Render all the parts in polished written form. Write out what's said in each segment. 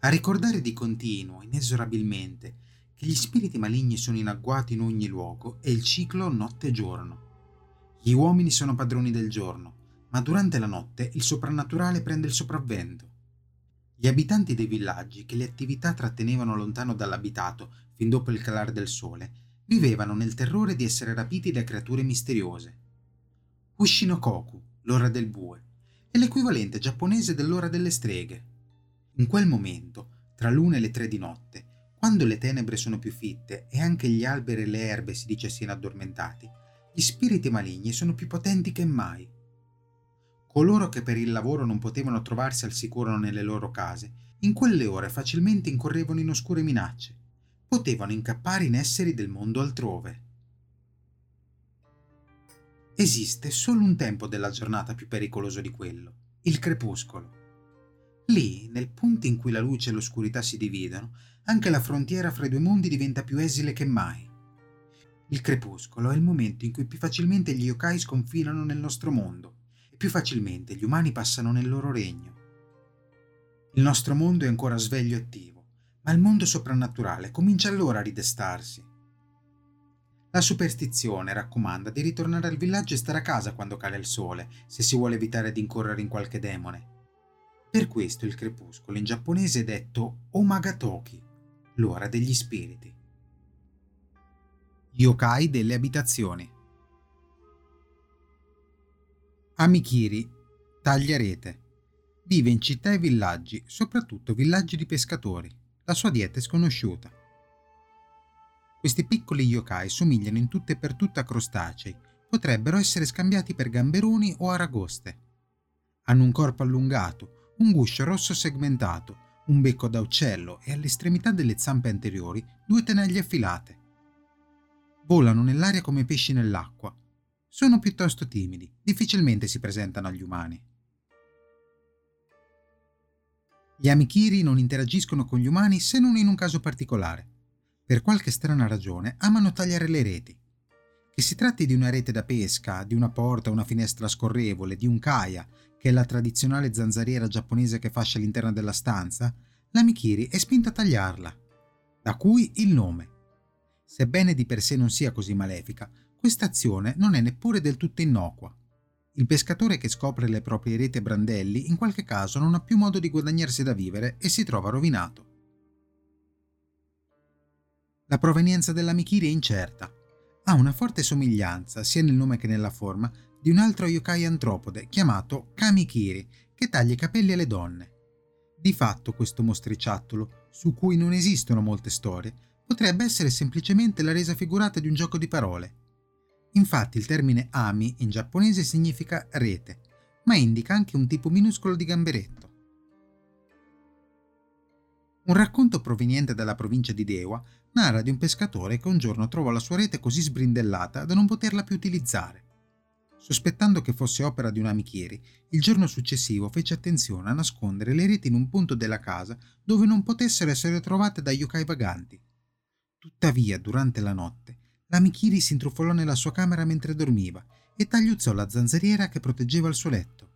A ricordare di continuo, inesorabilmente, che gli spiriti maligni sono in agguato in ogni luogo è il ciclo notte-giorno. Gli uomini sono padroni del giorno, ma durante la notte il soprannaturale prende il sopravvento. Gli abitanti dei villaggi che le attività trattenevano lontano dall'abitato fin dopo il calare del sole vivevano nel terrore di essere rapiti da creature misteriose. Kushinokoku, l'ora del bue, è l'equivalente giapponese dell'ora delle streghe. In quel momento, tra l'una e le 3 di notte, quando le tenebre sono più fitte e anche gli alberi e le erbe si dice siano addormentati, gli spiriti maligni sono più potenti che mai. Coloro che per il lavoro non potevano trovarsi al sicuro nelle loro case, in quelle ore facilmente incorrevano in oscure minacce, potevano incappare in esseri del mondo altrove. Esiste solo un tempo della giornata più pericoloso di quello, il crepuscolo. Lì, nel punto in cui la luce e l'oscurità si dividono, anche la frontiera fra i due mondi diventa più esile che mai. Il crepuscolo è il momento in cui più facilmente gli yokai sconfinano nel nostro mondo e più facilmente gli umani passano nel loro regno. Il nostro mondo è ancora sveglio e attivo, ma il mondo soprannaturale comincia allora a ridestarsi. La superstizione raccomanda di ritornare al villaggio e stare a casa quando cade il sole, se si vuole evitare di incorrere in qualche demone. Per questo il crepuscolo in giapponese è detto Omagatoki, l'ora degli spiriti. Yokai delle abitazioni. Amikiri, tagliarete. Vive in città e villaggi, soprattutto villaggi di pescatori. La sua dieta è sconosciuta. Questi piccoli yokai somigliano in tutto e per tutto a crostacei. Potrebbero essere scambiati per gamberoni o aragoste. Hanno un corpo allungato, un guscio rosso segmentato, un becco da uccello e all'estremità delle zampe anteriori 2 tenaglie affilate. Volano nell'aria come pesci nell'acqua. Sono piuttosto timidi, difficilmente si presentano agli umani. Gli amikiri non interagiscono con gli umani se non in un caso particolare. Per qualche strana ragione amano tagliare le reti. Che si tratti di una rete da pesca, di una porta o una finestra scorrevole, di un kaia, che è la tradizionale zanzariera giapponese che fascia all'interno della stanza, l'amikiri è spinta a tagliarla, da cui il nome. Sebbene di per sé non sia così malefica, questa azione non è neppure del tutto innocua. Il pescatore che scopre le proprie reti e brandelli in qualche caso non ha più modo di guadagnarsi da vivere e si trova rovinato. La provenienza dell'amikiri è incerta. Ha una forte somiglianza, sia nel nome che nella forma, di un altro yokai antropode chiamato kamikiri, che taglia i capelli alle donne. Di fatto questo mostriciattolo, su cui non esistono molte storie, potrebbe essere semplicemente la resa figurata di un gioco di parole. Infatti il termine ami in giapponese significa rete, ma indica anche un tipo minuscolo di gamberetto. Un racconto proveniente dalla provincia di Dewa narra di un pescatore che un giorno trovò la sua rete così sbrindellata da non poterla più utilizzare. Sospettando che fosse opera di un amikiri, il giorno successivo fece attenzione a nascondere le reti in un punto della casa dove non potessero essere trovate da yokai vaganti. Tuttavia, durante la notte, l'amikiri si intrufolò nella sua camera mentre dormiva e tagliuzzò la zanzariera che proteggeva il suo letto.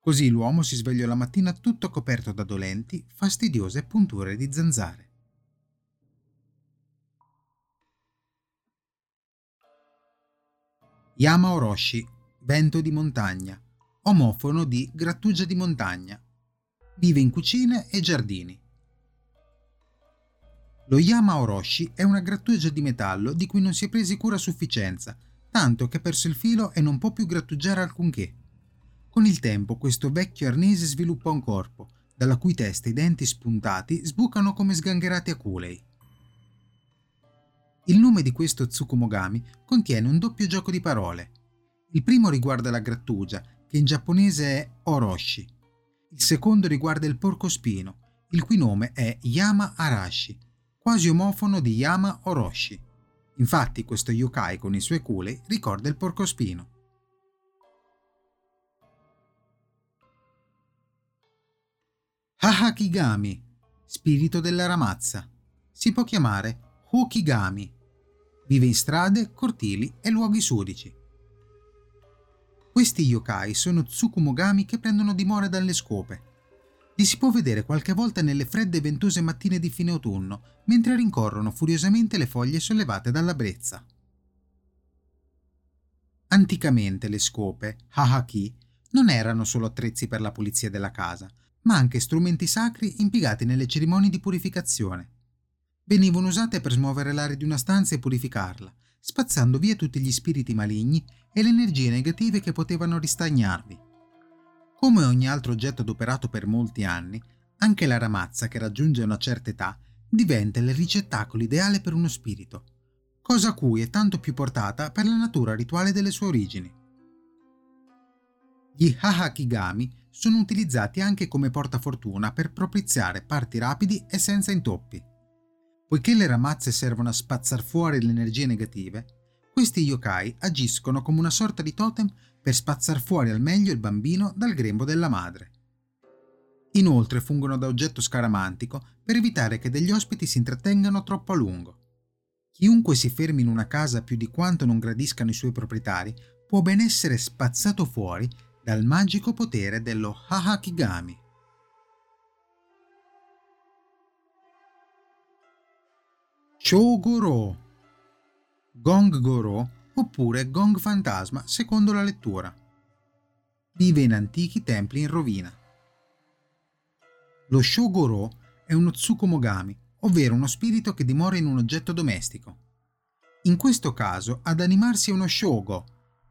Così l'uomo si svegliò la mattina tutto coperto da dolenti, fastidiose punture di zanzare. Yama Oroshi, vento di montagna, omofono di grattugia di montagna. Vive in cucine e giardini. Lo Yama Oroshi è una grattugia di metallo di cui non si è presi cura a sufficienza, tanto che ha perso il filo e non può più grattugiare alcunché. Con il tempo questo vecchio arnese sviluppa un corpo, dalla cui testa i denti spuntati sbucano come sgangherati aculei. Il nome di questo Tsukumogami contiene un doppio gioco di parole. Il primo riguarda la grattugia, che in giapponese è Oroshi. Il secondo riguarda il porcospino, il cui nome è Yama Arashi, quasi omofono di Yama Oroshi. Infatti questo yokai con i suoi culei ricorda il porcospino. Hahakigami, spirito della ramazza. Si può chiamare Hukigami. Vive in strade, cortili e luoghi sudici. Questi yokai sono tsukumogami che prendono dimora dalle scope. Li si può vedere qualche volta nelle fredde e ventose mattine di fine autunno, mentre rincorrono furiosamente le foglie sollevate dalla brezza. Anticamente le scope, hahaki, non erano solo attrezzi per la pulizia della casa, ma anche strumenti sacri impiegati nelle cerimonie di purificazione. Venivano usate per smuovere l'aria di una stanza e purificarla, spazzando via tutti gli spiriti maligni e le energie negative che potevano ristagnarvi. Come ogni altro oggetto adoperato per molti anni, anche la ramazza che raggiunge una certa età diventa il ricettacolo ideale per uno spirito, cosa a cui è tanto più portata per la natura rituale delle sue origini. Gli hahakigami sono utilizzati anche come portafortuna per propiziare parti rapidi e senza intoppi. Poiché le ramazze servono a spazzar fuori le energie negative, questi yokai agiscono come una sorta di totem per spazzar fuori al meglio il bambino dal grembo della madre. Inoltre fungono da oggetto scaramantico per evitare che degli ospiti si intrattengano troppo a lungo. Chiunque si fermi in una casa più di quanto non gradiscano i suoi proprietari può ben essere spazzato fuori dal magico potere dello Hahakigami. Shōgorō, Gong Gorō oppure Gong Fantasma secondo la lettura. Vive in antichi templi in rovina. Lo Shōgorō è uno tsukumogami, ovvero uno spirito che dimora in un oggetto domestico. In questo caso ad animarsi è uno shōgo,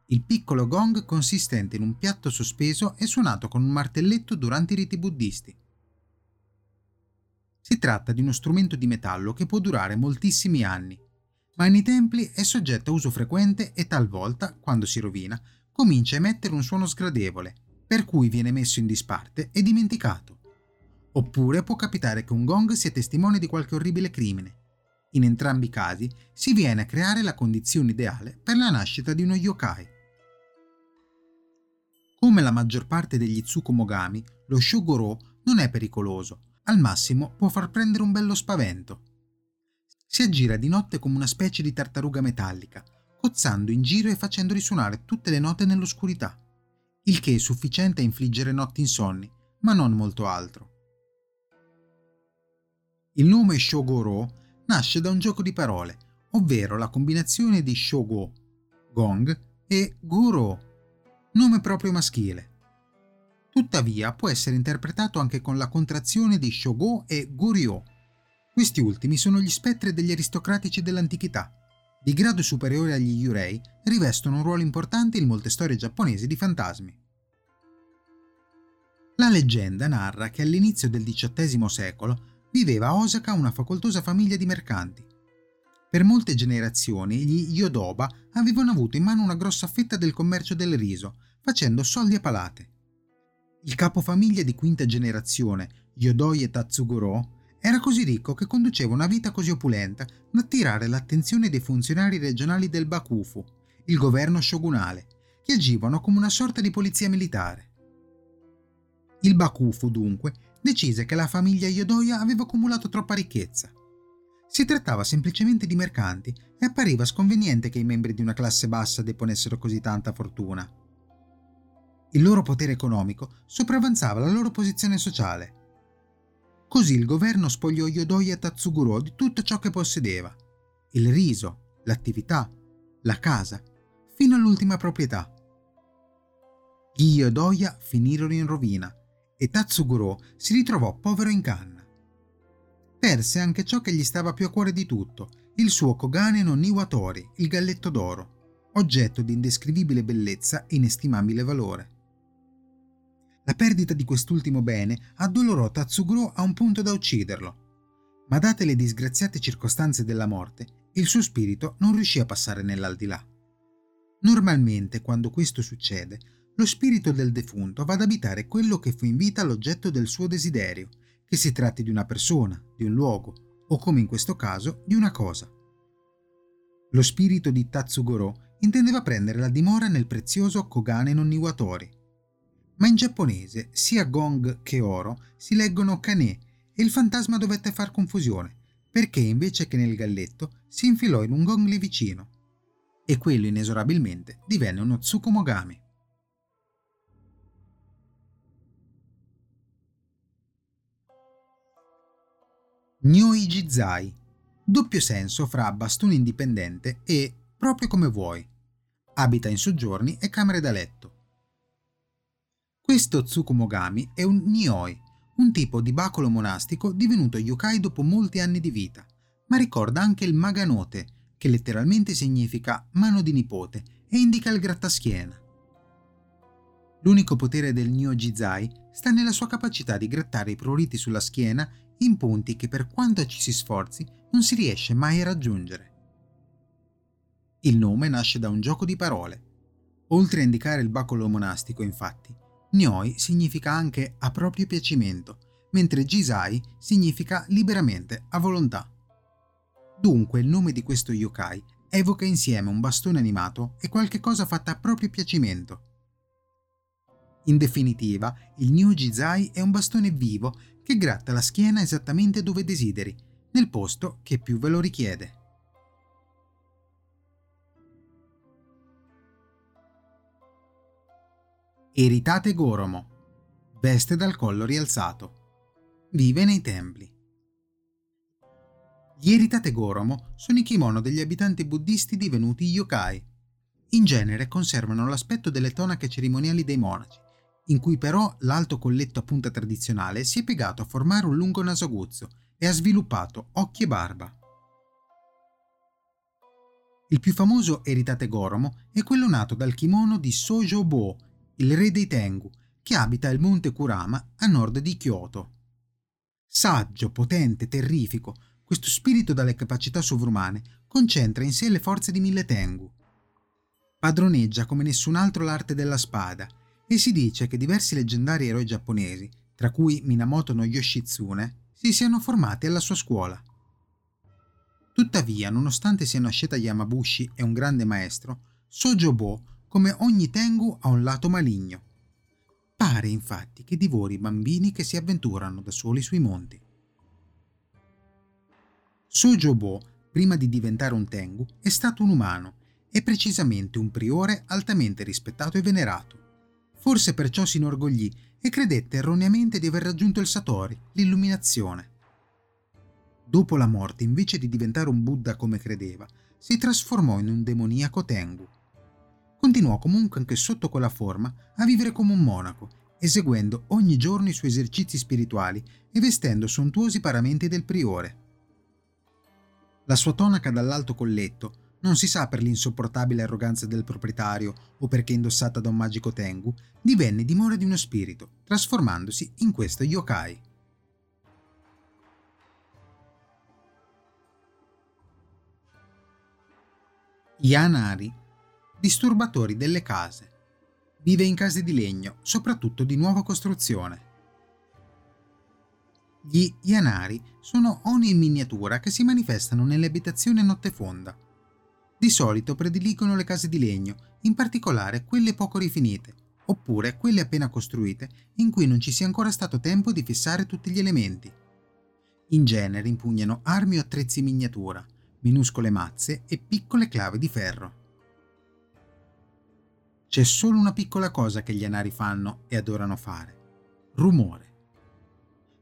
il piccolo gong consistente in un piatto sospeso e suonato con un martelletto durante i riti buddisti. Si tratta di uno strumento di metallo che può durare moltissimi anni, ma nei templi è soggetto a uso frequente e talvolta, quando si rovina, comincia a emettere un suono sgradevole, per cui viene messo in disparte e dimenticato. Oppure può capitare che un gong sia testimone di qualche orribile crimine. In entrambi i casi si viene a creare la condizione ideale per la nascita di uno yokai. Come la maggior parte degli tsukumogami, lo shōgorō non è pericoloso, al massimo può far prendere un bello spavento. Si aggira di notte come una specie di tartaruga metallica, cozzando in giro e facendo risuonare tutte le note nell'oscurità, il che è sufficiente a infliggere notti insonni, ma non molto altro. Il nome shōgorō nasce da un gioco di parole, ovvero la combinazione di shōgo, gong, e gorō, nome proprio maschile. Tuttavia può essere interpretato anche con la contrazione di shōgo e Guriō. Questi ultimi sono gli spettri degli aristocratici dell'antichità. Di grado superiore agli yurei, rivestono un ruolo importante in molte storie giapponesi di fantasmi. La leggenda narra che all'inizio del XVIII secolo viveva a Osaka una facoltosa famiglia di mercanti. Per molte generazioni gli Yodoba avevano avuto in mano una grossa fetta del commercio del riso, facendo soldi a palate. Il capofamiglia di quinta generazione, Yodoya Tatsugorō, era così ricco che conduceva una vita così opulenta da attirare l'attenzione dei funzionari regionali del Bakufu, il governo shogunale, che agivano come una sorta di polizia militare. Il Bakufu, dunque, decise che la famiglia Yodoya aveva accumulato troppa ricchezza. Si trattava semplicemente di mercanti e appariva sconveniente che i membri di una classe bassa deponessero così tanta fortuna. Il loro potere economico sopravanzava la loro posizione sociale. Così il governo spogliò Yodoya Tatsugorō di tutto ciò che possedeva: il riso, l'attività, la casa, fino all'ultima proprietà. Gli Yodoya finirono in rovina e Tatsugorō si ritrovò povero in canna. Perse anche ciò che gli stava più a cuore di tutto, il suo Kogane no Niwatori, il galletto d'oro, oggetto di indescrivibile bellezza e inestimabile valore. La perdita di quest'ultimo bene addolorò Tatsugorō a un punto da ucciderlo, ma date le disgraziate circostanze della morte, il suo spirito non riuscì a passare nell'aldilà. Normalmente, quando questo succede, lo spirito del defunto va ad abitare quello che fu in vita l'oggetto del suo desiderio, che si tratti di una persona, di un luogo, o come in questo caso, di una cosa. Lo spirito di Tatsugorō intendeva prendere la dimora nel prezioso Kogane no Niwatori. Ma in giapponese sia gong che oro si leggono kanè e il fantasma dovette far confusione, perché invece che nel galletto si infilò in un gong lì vicino, e quello inesorabilmente divenne uno tsukumogami. Nyoi Jizai, doppio senso fra bastone indipendente e proprio come vuoi. Abita in soggiorni e camere da letto. Questo tsukumogami è un nyoi, un tipo di bacolo monastico divenuto yukai dopo molti anni di vita, ma ricorda anche il Maganote, che letteralmente significa mano di nipote e indica il grattaschiena. L'unico potere del Nyoi Jizai sta nella sua capacità di grattare i pruriti sulla schiena in punti che per quanto ci si sforzi non si riesce mai a raggiungere. Il nome nasce da un gioco di parole. Oltre a indicare il bacolo monastico, infatti, Nyoi significa anche a proprio piacimento, mentre Jizai significa liberamente, a volontà. Dunque il nome di questo yokai evoca insieme un bastone animato e qualche cosa fatta a proprio piacimento. In definitiva, il Nyoi Jizai è un bastone vivo che gratta la schiena esattamente dove desideri, nel posto che più ve lo richiede. Eritate Goromo, veste dal collo rialzato. Vive nei templi. Gli Eritate Goromo sono i kimono degli abitanti buddisti divenuti yokai. In genere conservano l'aspetto delle tonache cerimoniali dei monaci, in cui però l'alto colletto a punta tradizionale si è piegato a formare un lungo naso aguzzo e ha sviluppato occhi e barba. Il più famoso Eritate Goromo è quello nato dal kimono di Sojo Bo, il re dei Tengu, che abita il monte Kurama a nord di Kyoto. Saggio, potente, terrifico, questo spirito dalle capacità sovrumane concentra in sé le forze di 1000 Tengu. Padroneggia come nessun altro l'arte della spada e si dice che diversi leggendari eroi giapponesi, tra cui Minamoto no Yoshitsune, si siano formati alla sua scuola. Tuttavia, nonostante sia una asceta Yamabushi e un grande maestro, Sojo Bo, come ogni Tengu, ha un lato maligno. Pare infatti che divori i bambini che si avventurano da soli sui monti. Sojo Bo, prima di diventare un Tengu, è stato un umano e precisamente un priore altamente rispettato e venerato. Forse perciò si inorgoglì e credette erroneamente di aver raggiunto il Satori, l'illuminazione. Dopo la morte, invece di diventare un Buddha come credeva, si trasformò in un demoniaco Tengu. Continuò comunque anche sotto quella forma a vivere come un monaco, eseguendo ogni giorno i suoi esercizi spirituali e vestendo sontuosi paramenti del priore. La sua tonaca dall'alto colletto, non si sa per l'insopportabile arroganza del proprietario o perché indossata da un magico Tengu, divenne dimora di uno spirito, trasformandosi in questo yokai. Yanari, disturbatori delle case. Vive in case di legno, soprattutto di nuova costruzione. Gli Yanari sono oni in miniatura che si manifestano nelle abitazioni a notte fonda. Di solito prediligono le case di legno, in particolare quelle poco rifinite, oppure quelle appena costruite in cui non ci sia ancora stato tempo di fissare tutti gli elementi. In genere impugnano armi o attrezzi in miniatura, minuscole mazze e piccole clave di ferro. C'è solo una piccola cosa che gli anari fanno e adorano fare: rumore.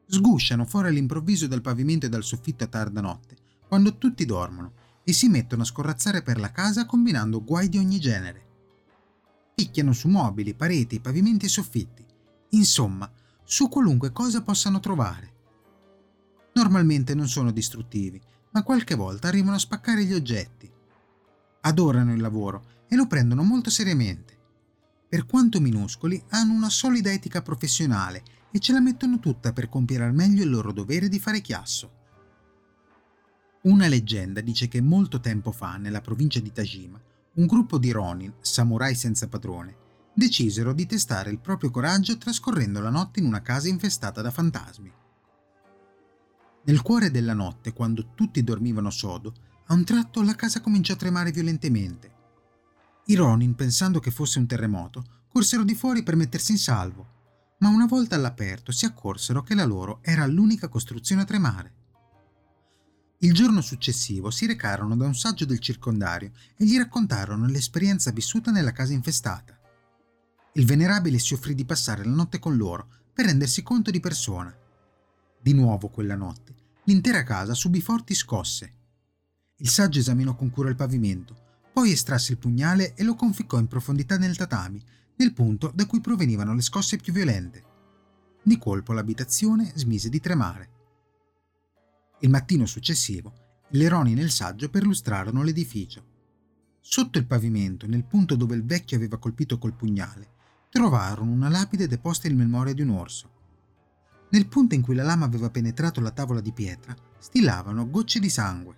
Sgusciano fuori all'improvviso dal pavimento e dal soffitto a tarda notte, quando tutti dormono, e si mettono a scorrazzare per la casa combinando guai di ogni genere. Picchiano su mobili, pareti, pavimenti e soffitti, insomma, su qualunque cosa possano trovare. Normalmente non sono distruttivi, ma qualche volta arrivano a spaccare gli oggetti. Adorano il lavoro e lo prendono molto seriamente. Per quanto minuscoli, hanno una solida etica professionale e ce la mettono tutta per compiere al meglio il loro dovere di fare chiasso. Una leggenda dice che molto tempo fa, nella provincia di Tajima, un gruppo di ronin, samurai senza padrone, decisero di testare il proprio coraggio trascorrendo la notte in una casa infestata da fantasmi. Nel cuore della notte, quando tutti dormivano sodo, a un tratto la casa cominciò a tremare violentemente. I ronin, pensando che fosse un terremoto, corsero di fuori per mettersi in salvo, ma una volta all'aperto si accorsero che la loro era l'unica costruzione a tremare. Il giorno successivo si recarono da un saggio del circondario e gli raccontarono l'esperienza vissuta nella casa infestata. Il venerabile si offrì di passare la notte con loro per rendersi conto di persona. Di nuovo quella notte, l'intera casa subì forti scosse. Il saggio esaminò con cura il pavimento, poi estrasse il pugnale e lo conficcò in profondità nel tatami, nel punto da cui provenivano le scosse più violente. Di colpo l'abitazione smise di tremare. Il mattino successivo, le ronin nel saggio perlustrarono l'edificio. Sotto il pavimento, nel punto dove il vecchio aveva colpito col pugnale, trovarono una lapide deposta in memoria di un orso. Nel punto in cui la lama aveva penetrato la tavola di pietra, stilavano gocce di sangue.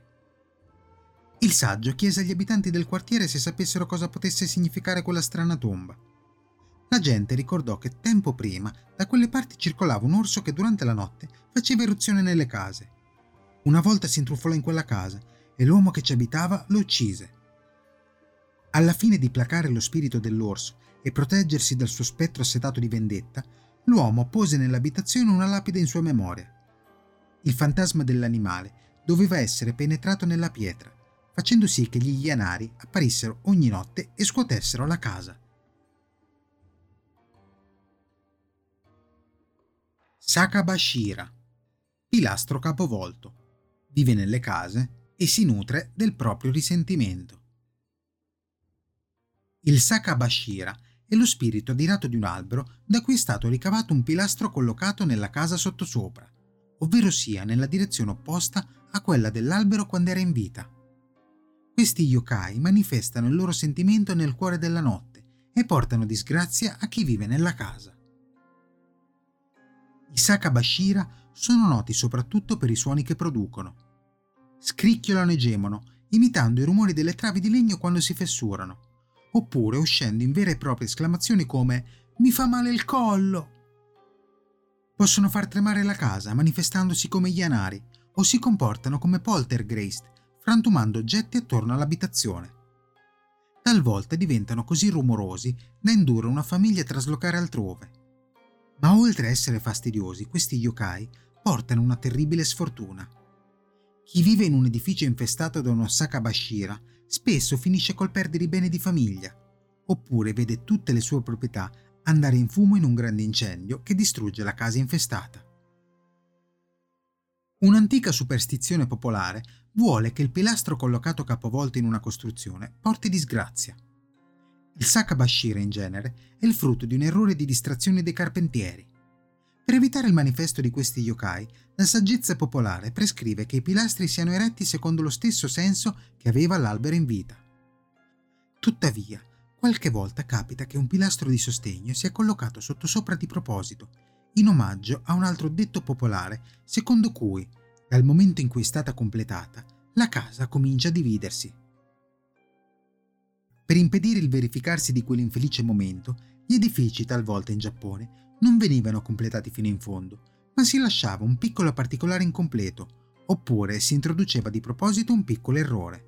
Il saggio chiese agli abitanti del quartiere se sapessero cosa potesse significare quella strana tomba. La gente ricordò che tempo prima da quelle parti circolava un orso che durante la notte faceva irruzione nelle case. Una volta si intrufolò in quella casa e l'uomo che ci abitava lo uccise. Alla fine di placare lo spirito dell'orso e proteggersi dal suo spettro assetato di vendetta, l'uomo pose nell'abitazione una lapide in sua memoria. Il fantasma dell'animale doveva essere penetrato nella pietra, facendo sì che gli Yanari apparissero ogni notte e scuotessero la casa. Sakabashira, pilastro capovolto, vive nelle case e si nutre del proprio risentimento. Il Sakabashira è lo spirito adirato di un albero da cui è stato ricavato un pilastro collocato nella casa sottosopra, ovvero sia nella direzione opposta a quella dell'albero quando era in vita. Questi yokai manifestano il loro sentimento nel cuore della notte e portano disgrazia a chi vive nella casa. I Sakabashira sono noti soprattutto per i suoni che producono. Scricchiolano e gemono, imitando i rumori delle travi di legno quando si fessurano, oppure uscendo in vere e proprie esclamazioni come «Mi fa male il collo!». Possono far tremare la casa manifestandosi come Yanari o si comportano come poltergeist, frantumando oggetti attorno all'abitazione. Talvolta diventano così rumorosi da indurre una famiglia a traslocare altrove. Ma oltre a essere fastidiosi, questi yokai portano una terribile sfortuna. Chi vive in un edificio infestato da uno Sakabashira spesso finisce col perdere i beni di famiglia, oppure vede tutte le sue proprietà andare in fumo in un grande incendio che distrugge la casa infestata. Un'antica superstizione popolare vuole che il pilastro collocato capovolto in una costruzione porti disgrazia. Il Sakabashira, in genere, è il frutto di un errore di distrazione dei carpentieri. Per evitare il manifesto di questi yokai, la saggezza popolare prescrive che i pilastri siano eretti secondo lo stesso senso che aveva l'albero in vita. Tuttavia, qualche volta capita che un pilastro di sostegno sia collocato sottosopra di proposito, in omaggio a un altro detto popolare, secondo cui, dal momento in cui è stata completata, la casa comincia a dividersi. Per impedire il verificarsi di quell'infelice momento, gli edifici, talvolta in Giappone, non venivano completati fino in fondo, ma si lasciava un piccolo particolare incompleto, oppure si introduceva di proposito un piccolo errore.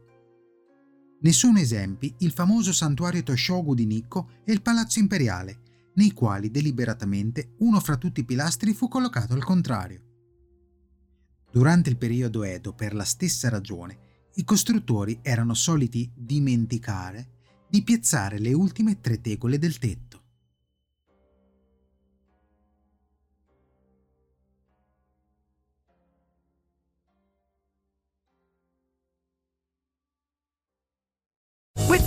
Ne sono esempi il famoso santuario Toshogu di Nikko e il palazzo imperiale, nei quali deliberatamente uno fra tutti i pilastri fu collocato al contrario. Durante il periodo Edo, per la stessa ragione, i costruttori erano soliti dimenticare di piazzare le ultime 3 tegole del tetto. With